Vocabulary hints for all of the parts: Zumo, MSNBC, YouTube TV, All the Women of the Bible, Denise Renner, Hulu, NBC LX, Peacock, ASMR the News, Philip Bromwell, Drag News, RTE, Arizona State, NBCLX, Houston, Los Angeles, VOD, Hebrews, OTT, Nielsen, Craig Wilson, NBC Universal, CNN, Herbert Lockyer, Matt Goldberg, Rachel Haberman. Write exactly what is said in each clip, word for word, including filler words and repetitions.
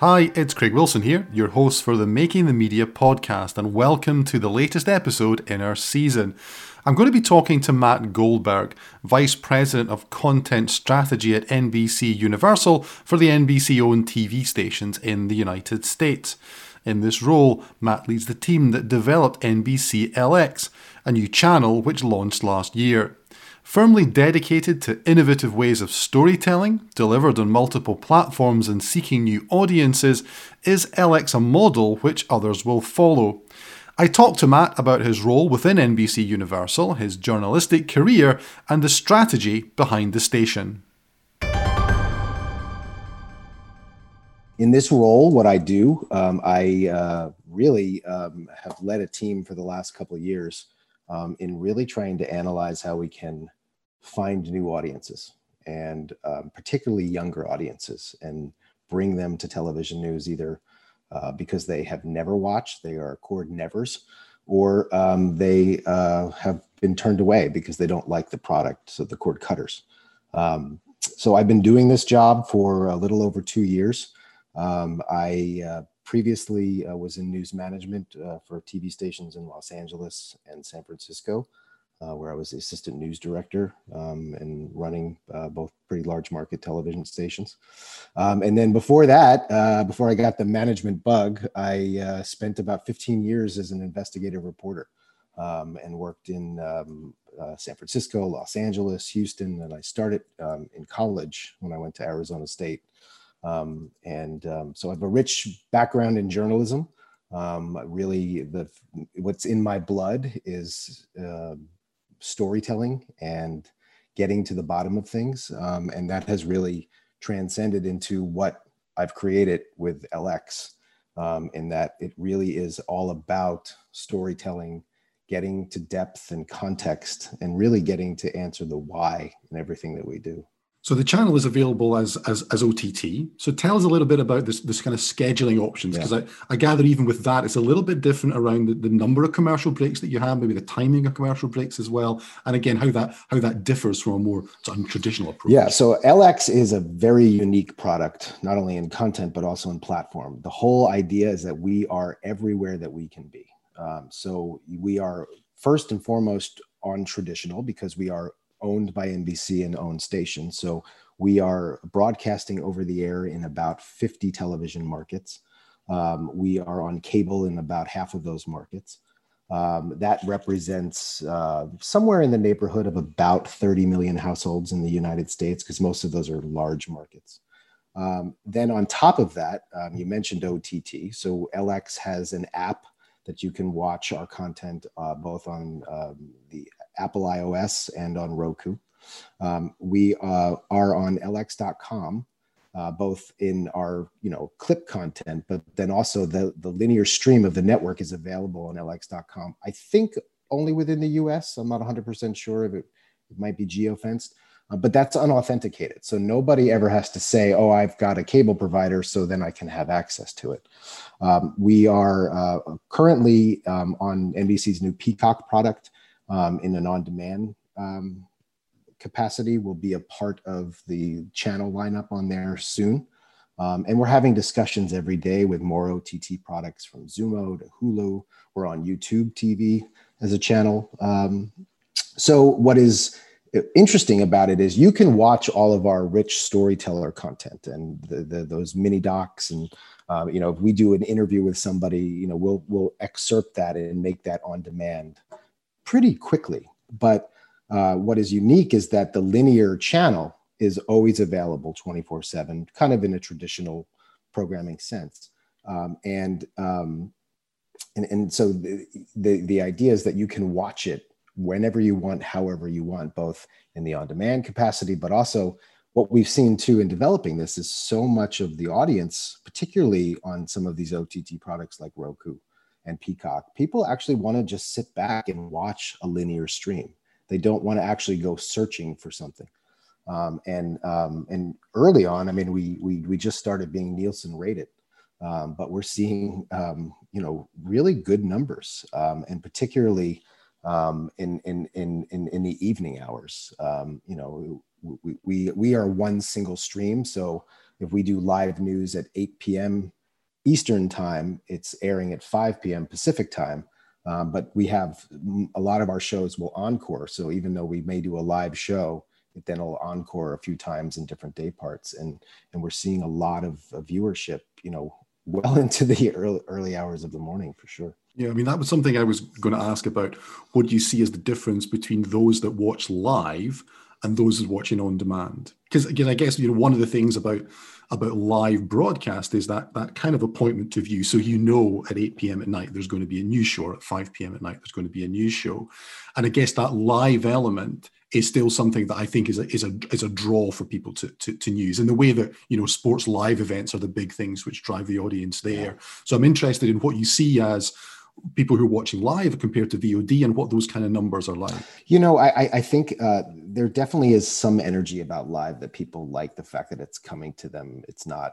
Hi, it's Craig Wilson here, your host for the Making the Media podcast, and welcome to the latest episode in our season. I'm going to be talking to Matt Goldberg, Vice President of Content Strategy at N B C Universal for the N B C-owned T V stations in the United States. In this role, Matt leads the team that developed N B C L X, a new channel which launched last year. Firmly dedicated to innovative ways of storytelling, delivered on multiple platforms and seeking new audiences, is L X a model which others will follow? I talked to Matt about his role within N B C Universal, his journalistic career, and the strategy behind the station. In this role, what I do, um, I uh, really um, have led a team for the last couple of years Um, in really trying to analyze how we can find new audiences, and um, particularly younger audiences, and bring them to television news either uh, because they have never watched, they are cord nevers, or um, they uh, have been turned away because they don't like the product, so the cord cutters. Um, so I've been doing this job for a little over two years. Um, I uh, Previously, I uh, was in news management uh, for T V stations in Los Angeles and San Francisco, uh, where I was the assistant news director um, and running uh, both pretty large market television stations. Um, and then before that, uh, before I got the management bug, I uh, spent about fifteen years as an investigative reporter um, and worked in um, uh, San Francisco, Los Angeles, Houston, and I started um, in college when I went to Arizona State. Um, and um, so I have a rich background in journalism. Um, really, the what's in my blood is uh, storytelling and getting to the bottom of things. Um, and that has really transcended into what I've created with L X, um, in that it really is all about storytelling, getting to depth and context, and really getting to answer the why in everything that we do. So the channel is available as as, as O T T. So tell us a little bit about this this kind of scheduling options, because yeah. I, I gather even with that, it's a little bit different around the, the number of commercial breaks that you have, maybe the timing of commercial breaks as well. And again, how that how that differs from a more traditional approach. Yeah, so L X is a very unique product, not only in content, but also in platform. The whole idea is that we are everywhere that we can be. Um, so we are first and foremost on traditional, because we are owned by N B C and owned station. So we are broadcasting over the air in about fifty television markets. Um, we are on cable in about half of those markets. Um, that represents uh, somewhere in the neighborhood of about thirty million households in the United States, because most of those are large markets. Um, then on top of that, um, you mentioned O T T. So L X has an app that you can watch our content uh, both on um, the Apple iOS and on Roku. Um, we uh, are on L X dot com, uh, both in our you know clip content, but then also the, the linear stream of the network is available on L X dot com. I think only within the U S. I'm not one hundred percent sure if it, it might be geo-fenced, uh, but that's unauthenticated. So nobody ever has to say, oh, I've got a cable provider, so then I can have access to it. Um, we are uh, currently um, on N B C's new Peacock product. Um, in an on-demand um, capacity, will be a part of the channel lineup on there soon. Um, and we're having discussions every day with more O T T products, from Zumo to Hulu. We're on YouTube T V as a channel. Um, so what is interesting about it is you can watch all of our rich storyteller content and the, the, those mini docs. And uh, you know, if we do an interview with somebody, you know, we'll we'll excerpt that and make that on demand pretty quickly. But uh, what is unique is that the linear channel is always available twenty-four seven, kind of in a traditional programming sense. Um, and, um, and and so the, the, the idea is that you can watch it whenever you want, however you want, both in the on-demand capacity, but also what we've seen too in developing this is so much of the audience, particularly on some of these O T T products like Roku and Peacock, people actually want to just sit back and watch a linear stream. They don't want to actually go searching for something. Um, and um, and early on, I mean, we we we just started being Nielsen rated, um, but we're seeing um, you know really good numbers, um, and particularly um, in, in in in in the evening hours. Um, you know, we we we are one single stream, so If we do live news at eight p m Eastern time, it's airing at five p m Pacific time. Um, but we have a lot of our shows will encore. So even though we may do a live show, it then will encore a few times in different day parts. And, and we're seeing a lot of, of viewership, you know, well into the early, early hours of the morning for sure. Yeah, I mean, that was something I was going to ask about. What do you see as the difference between those that watch live and those that watching on demand? Because again, I guess, you know, one of the things about about live broadcast is that that kind of appointment to view. So you know at eight p m at night, there's going to be a news show, or at five p m at night, there's going to be a news show. And I guess that live element is still something that I think is a, is a, is a draw for people to, to, to news, in the way that, you know, sports live events are the big things which drive the audience there. So I'm interested in what you see as people who are watching live compared to V O D and what those kind of numbers are like. You know, I, I think uh, there definitely is some energy about live that people like the fact that it's coming to them. It's not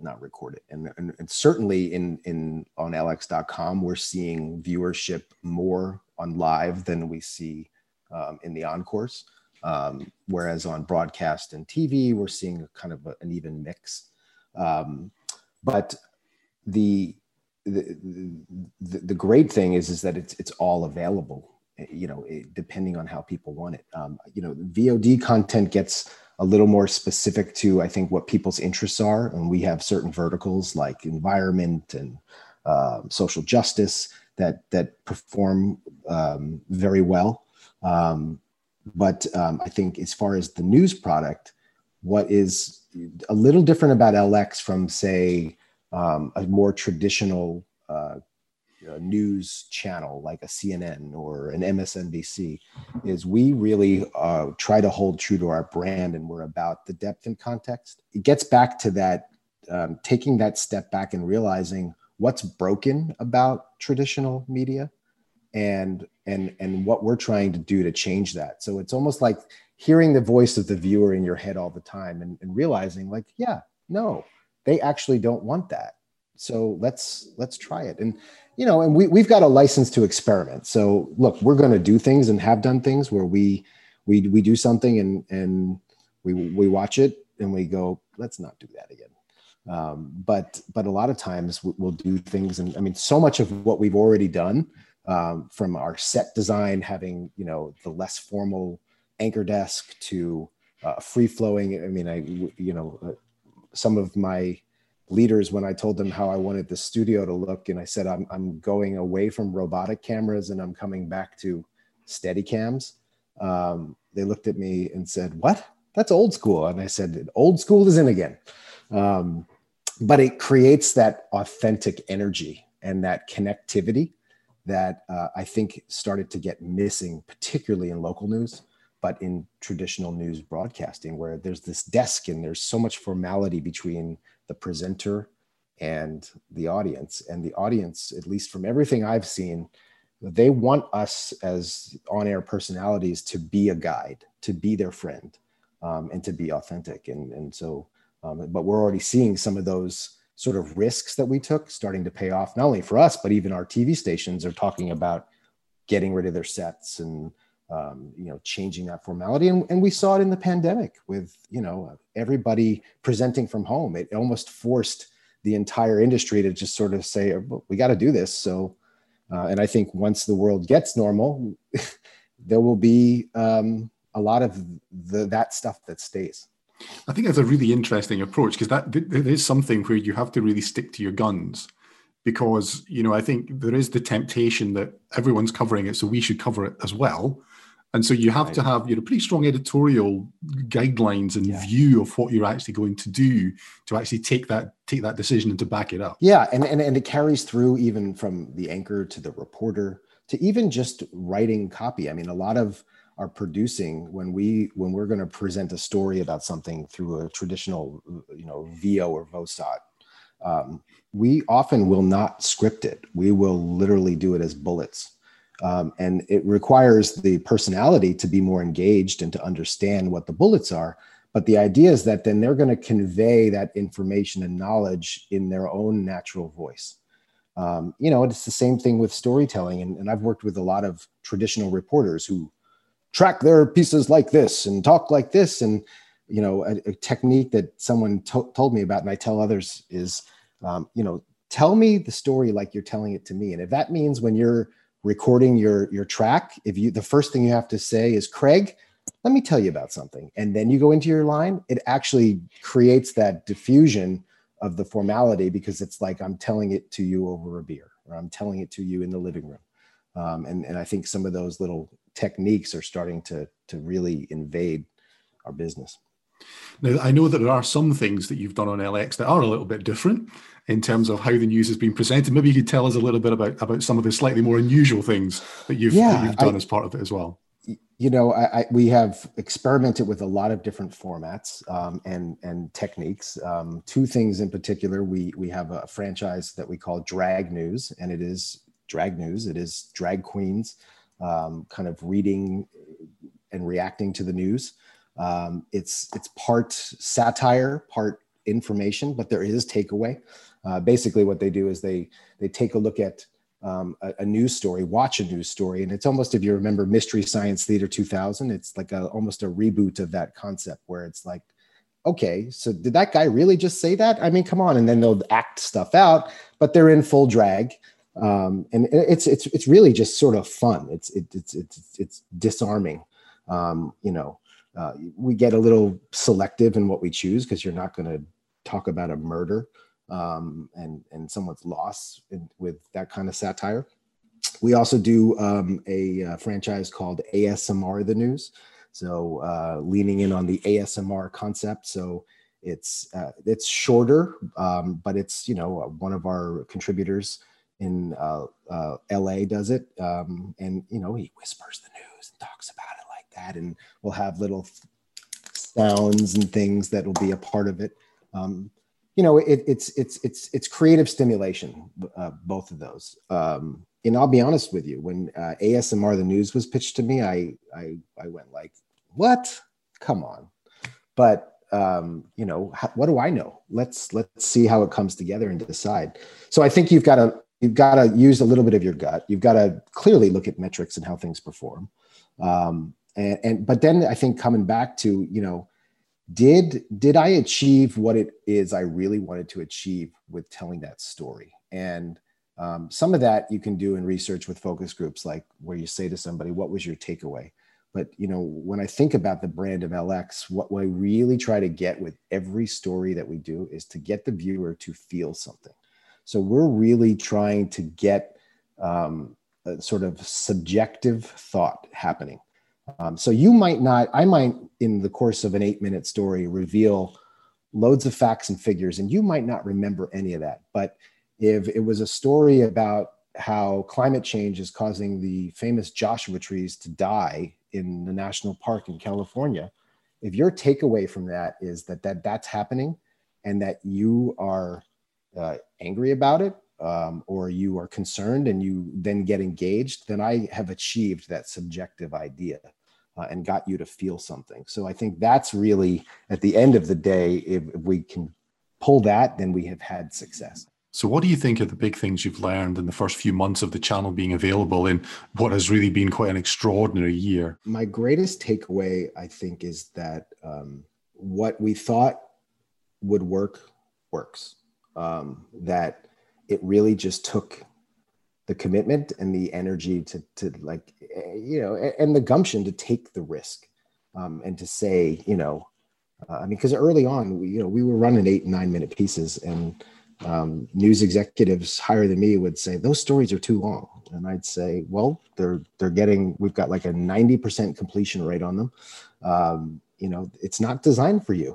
not recorded. And, and, and certainly in, in on L X dot com, we're seeing viewership more on live than we see um, in the encores. Um, whereas on broadcast and T V, we're seeing a kind of a, an even mix. Um, but the... The, the, the great thing is, is that it's, it's all available, you know, it, depending on how people want it. Um, you know, V O D content gets a little more specific to, I think, what people's interests are. And we have certain verticals like environment and uh, social justice that, that perform um, very well. Um, but um, I think as far as the news product, what is a little different about L X from, say, Um, a more traditional uh, you know, news channel like a C N N or an M S N B C is we really uh, try to hold true to our brand, and we're about the depth and context. It gets back to that, um, taking that step back and realizing what's broken about traditional media and, and, and what we're trying to do to change that. So it's almost like hearing the voice of the viewer in your head all the time and, and realizing like, yeah, no, they actually don't want that. So let's, let's try it. And, you know, and we, we've got a license to experiment. So look, we're going to do things and have done things where we, we, we do something and, and we, we watch it and we go, let's not do that again. Um, but, but a lot of times we'll do things. And I mean, so much of what we've already done um, from our set design, having, you know, the less formal anchor desk to uh, free flowing. I mean, I, you know, uh, some of my leaders, when I told them how I wanted the studio to look, and I said, I'm, I'm going away from robotic cameras and I'm coming back to steady cams. Um, they looked at me and said, what? That's old school. And I said, old school is in again. Um, but it creates that authentic energy and that connectivity that uh, I think started to get missing, particularly in local news, but in traditional news broadcasting where there's this desk and there's so much formality between the presenter and the audience. And the audience, at least from everything I've seen, they want us as on-air personalities to be a guide, to be their friend, um, and to be authentic. And, and so, um, but we're already seeing some of those sort of risks that we took starting to pay off, not only for us, but even our T V stations are talking about getting rid of their sets and Um, you know, changing that formality. And, and we saw it in the pandemic with, you know, everybody presenting from home. It almost forced the entire industry to just sort of say, we got to do this. So, uh, and I think once the world gets normal, there will be um, a lot of the, that stuff that stays. I think that's a really interesting approach, because that it is something where you have to really stick to your guns. Because, you know, I think there is the temptation that everyone's covering it, so we should cover it as well. And so you have right. to have, you know, pretty strong editorial guidelines and yeah. view of what you're actually going to do to actually take that take that decision and to back it up. Yeah, and, and, and it carries through even from the anchor to the reporter to even just writing copy. I mean, a lot of our producing, when we when we're going to present a story about something through a traditional, you know, V O or VOSOT, Um, we often will not script it. We will literally do it as bullets. Um, and it requires the personality to be more engaged and to understand what the bullets are. But the idea is that then they're going to convey that information and knowledge in their own natural voice. Um, you know, it's the same thing with storytelling. And, and I've worked with a lot of traditional reporters who track their pieces like this and talk like this. And you know, a, a technique that someone to- told me about, and I tell others is, um, you know, tell me the story like you're telling it to me. And if that means when you're recording your your track, if you the first thing you have to say is, Craig, let me tell you about something, and then you go into your line, it actually creates that diffusion of the formality, because it's like, I'm telling it to you over a beer, or I'm telling it to you in the living room. Um, and, and I think some of those little techniques are starting to, to really invade our business. Now, I know that there are some things that you've done on L X that are a little bit different in terms of how the news has been presented. Maybe you could tell us a little bit about, about some of the slightly more unusual things that you've, yeah, that you've done I, as part of it as well. You know, I, I, we have experimented with a lot of different formats um, and, and techniques. Um, two things in particular, we, we have a franchise that we call Drag News, and it is Drag News. It is drag queens um, kind of reading and reacting to the news. Um, it's it's part satire, part information, but there is takeaway. Uh, basically what they do is they they take a look at um, a, a news story, watch a news story. And it's almost, if you remember Mystery Science Theater two thousand, it's like a, almost a reboot of that concept, where it's like, okay, so did that guy really just say that? I mean, come on. And then they'll act stuff out, but they're in full drag. Um, and it's it's it's really just sort of fun. It's it, it's it's it's disarming. Um, you know, uh, we get a little selective in what we choose, because you're not going to talk about a murder um, and and someone's loss in, with that kind of satire. We also do um, a, a franchise called A S M R the News, so uh, leaning in on the A S M R concept. So it's uh, it's shorter, um, but it's, you know, one of our contributors in uh, uh, L A does it. Um, and, you know, he whispers the news and talks about it like that. And we'll have little sounds and things that will be a part of it. Um, you know, it, it's, it's, it's, it's creative stimulation, uh, both of those. Um, and I'll be honest with you, when uh, A S M R the News was pitched to me, I, I, I went like, what? Come on. But Um, you know, what do I know? Let's let's see how it comes together and decide. So I think you've got to you've got to use a little bit of your gut. You've got to clearly look at metrics and how things perform. Um, and, and but then I think coming back to, you know, did did I achieve what it is I really wanted to achieve with telling that story? And um, some of that you can do in research with focus groups, like where you say to somebody, "What was your takeaway?" But, you know, when I think about the brand of L X, what I really try to get with every story that we do is to get the viewer to feel something. So we're really trying to get um, a sort of subjective thought happening. Um, so you might not, I might, in the course of an eight minute story, reveal loads of facts and figures, and you might not remember any of that. But if it was a story about how climate change is causing the famous Joshua trees to die in the national park in California, if your takeaway from that is that, that that's happening and that you are uh, angry about it, um, or you are concerned, and you then get engaged, then I have achieved that subjective idea uh, and got you to feel something. So I think that's really, at the end of the day, if, if we can pull that, then we have had success. So what do you think are the big things you've learned in the first few months of the channel being available in what has really been quite an extraordinary year? My greatest takeaway, I think, is that um, what we thought would work, works. Um, that it really just took the commitment and the energy to, to like, you know, and the gumption to take the risk um, and to say, you know, uh, I mean, because early on, we, you know, we were running eight and nine minute pieces, and Um, news executives higher than me would say, those stories are too long. And I'd say, well, they're they're getting, we've got like a ninety percent completion rate on them. Um, you know, it's not designed for you.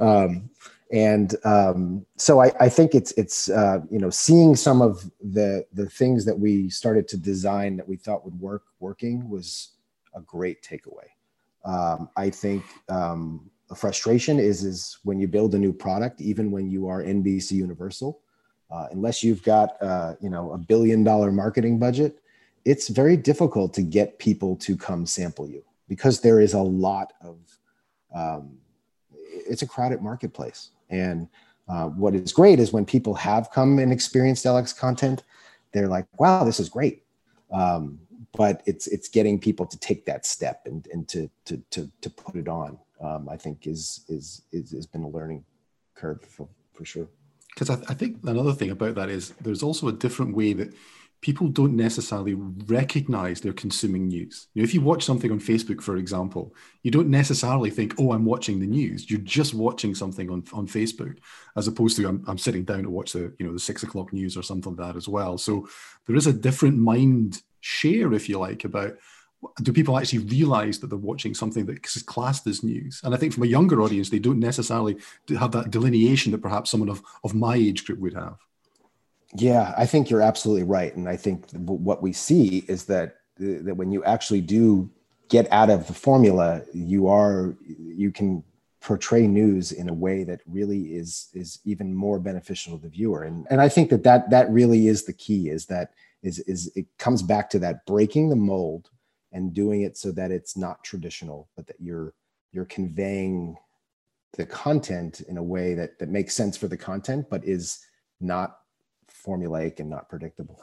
um, and um, so I, I think it's, it's uh, you know, seeing some of the, the things that we started to design that we thought would work, working was a great takeaway. Um, I think... Um, The frustration is, is when you build a new product, even when you are N B C Universal, uh, unless you've got, uh, you know, a billion dollar marketing budget, it's very difficult to get people to come sample you, because there is a lot of, um, it's a crowded marketplace. And uh, what is great is when people have come and experienced L X content, they're like, wow, this is great. Um, but it's it's getting people to take that step and, and to, to, to, to put it on. um, I think is is is has been a learning curve for, for sure. Because I, I think another thing about that is there's also a different way that people don't necessarily recognize they're consuming news. You know, if you watch something on Facebook, for example, you don't necessarily think, oh, I'm watching the news. You're just watching something on, on Facebook, as opposed to I'm, I'm sitting down to watch the, you know, the six o'clock news or something like that as well. So there is a different mind share, if you like, about do people actually realize that they're watching something that's classed as news? And I think from a younger audience, they don't necessarily have that delineation that perhaps someone of, of my age group would have. Yeah, I think you're absolutely right. And I think what we see is that that when you actually do get out of the formula, you are you can portray news in a way that really is is even more beneficial to the viewer. And and I think that that, that really is the key, is that is is it comes back to that breaking the mold and doing it so that it's not traditional, but that you're you're conveying the content in a way that that makes sense for the content, but is not formulaic and not predictable.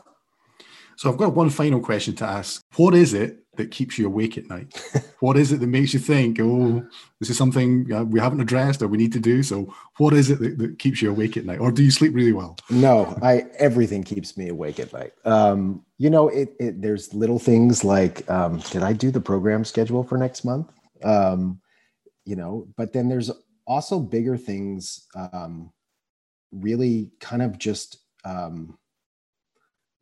So I've got one final question to ask. What is it that keeps you awake at night? What is it that makes you think, oh, this is something uh, we haven't addressed or we need to do? So what is it that, that keeps you awake at night? Or do you sleep really well? No, I everything keeps me awake at night. Um, you know, it, it, there's little things like, um, did I do the program schedule for next month? Um, you know, but then there's also bigger things, um, really kind of just Um,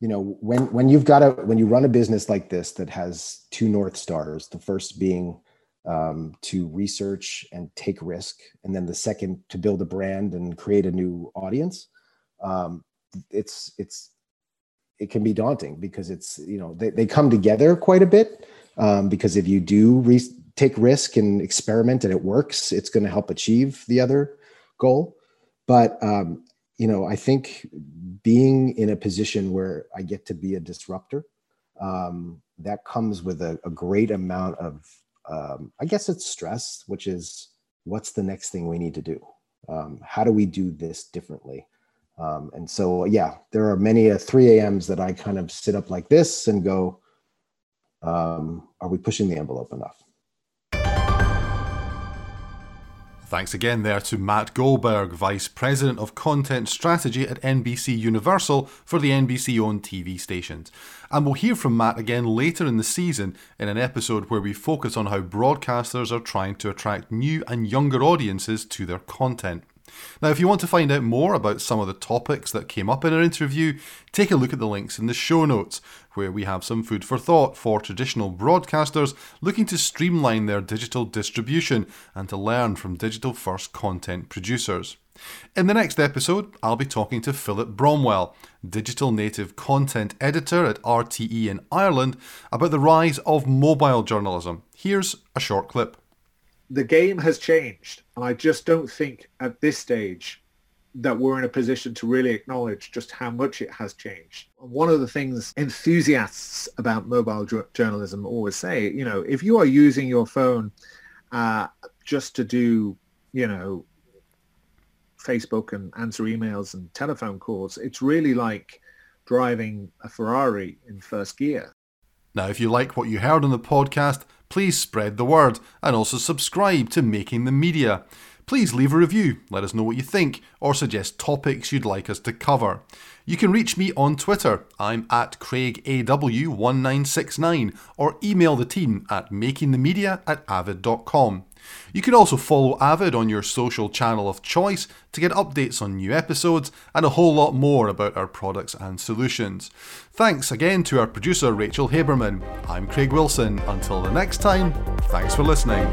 you know, when, when you've got a, when you run a business like this that has two North Stars, the first being um, to research and take risk, and then the second to build a brand and create a new audience, um, it's, it's, it can be daunting because it's, you know, they, they come together quite a bit um, because if you do re- take risk and experiment and it works, it's going to help achieve the other goal. But, um, you know, I think being in a position where I get to be a disruptor, um, that comes with a, a great amount of, um, I guess it's stress, which is what's the next thing we need to do? Um, how do we do this differently? Um, and so, yeah, there are many a three a.m.s that I kind of sit up like this and go, um, are we pushing the envelope enough? Thanks again there to Matt Goldberg, Vice President of Content Strategy at N B C Universal for the N B C-owned T V stations. And we'll hear from Matt again later in the season in an episode where we focus on how broadcasters are trying to attract new and younger audiences to their content. Now, if you want to find out more about some of the topics that came up in our interview, take a look at the links in the show notes, where we have some food for thought for traditional broadcasters looking to streamline their digital distribution and to learn from digital-first content producers. In the next episode, I'll be talking to Philip Bromwell, digital native content editor at R T E in Ireland, about the rise of mobile journalism. Here's a short clip. The game has changed, and I just don't think at this stage that we're in a position to really acknowledge just how much it has changed. One of the things enthusiasts about mobile ju- journalism always say, you know, if you are using your phone uh, just to do, you know, Facebook and answer emails and telephone calls, it's really like driving a Ferrari in first gear. Now, if you like what you heard on the podcast, please spread the word and also subscribe to Making the Media. Please leave a review, let us know what you think, or suggest topics you'd like us to cover. You can reach me on Twitter, I'm at Craig A W one nine six nine, or email the team at makingthemedia at avid dot com. You can also follow Avid on your social channel of choice to get updates on new episodes and a whole lot more about our products and solutions. Thanks again to our producer Rachel Haberman. I'm Craig Wilson. Until the next time, thanks for listening.